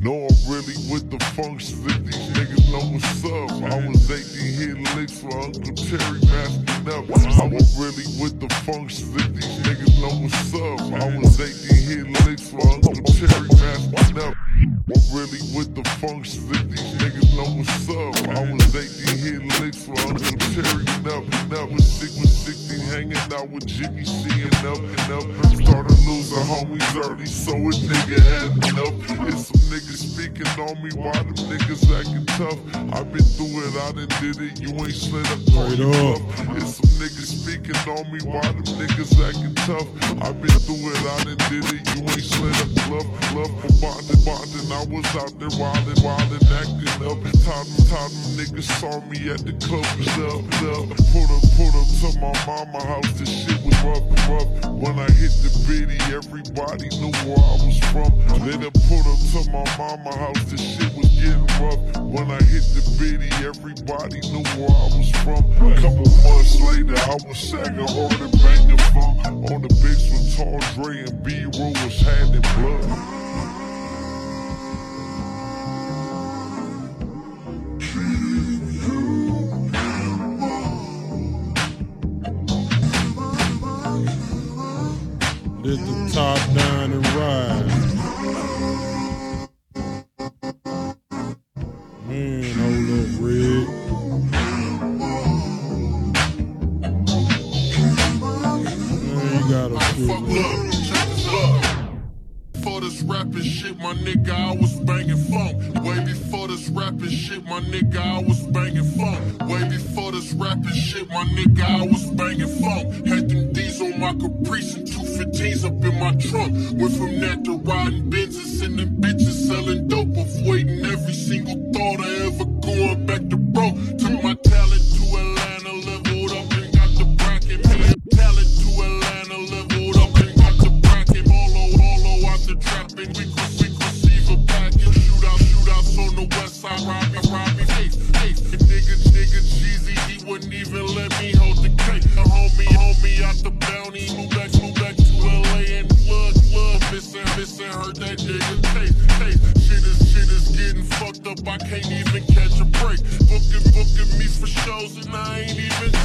No, I'm really with the functions, if these niggas know what's up. I was 18 hitting licks for Uncle Terry, masking up. I was really with the functions, if these niggas know what's up. I was 18 hitting licks for Uncle Terry, masking up. I'm really with the functions, if these niggas know what's up. I was 18 hitting licks for Uncle Terry, up. Was 16, hanging out with Jiggy, seeing up and up. Started losing homies early, so a nigga had up. It's some niggas speaking on me while them niggas acting tough. I been through it, I done did it, you ain't slid up, up. It's some niggas speaking on me while them niggas acting tough. I been through it, I done did it, you ain't slid up, love for bonding. I was out there wildin', acting up. Time niggas saw me at the club, was up. Pulled up to my mama house, this shit was rough. When I hit the bitty, everybody knew where I was from. They done pulled up to my mama house, this shit was getting rough. When I hit the bitty, everybody knew where I was from. A couple months later, I was sagging on the banging funk. On the bitch with Tall Dre and B-Roll was hand in blood. This the top down and ride. Man, hold up, Red. Man, you gotta fuck up. Before this rapping shit, my nigga, I was banging funk. Way before this rapping shit, my nigga, I was banging funk. Way before this rapping shit, my nigga, I was banging funk. Had them D's on my Caprice and 215s up in my trunk. Went from that to riding Benz and sending bitches, selling dope, avoiding every single thought I ever going back to broke. Took my talent to Atlanta, leveled up and got the bracket. Talent to Atlanta, leveled up and got the bracket. All out the trap and we could receive a package. Shootouts on the west side, Robbie face. Nigga Cheesy, he wouldn't even let me hold the cake. A homie out the bounty, move back to LA and plug, missing, heard that nigga taste. Shit is getting fucked up, I can't even catch a break. Booking me for shows and I ain't even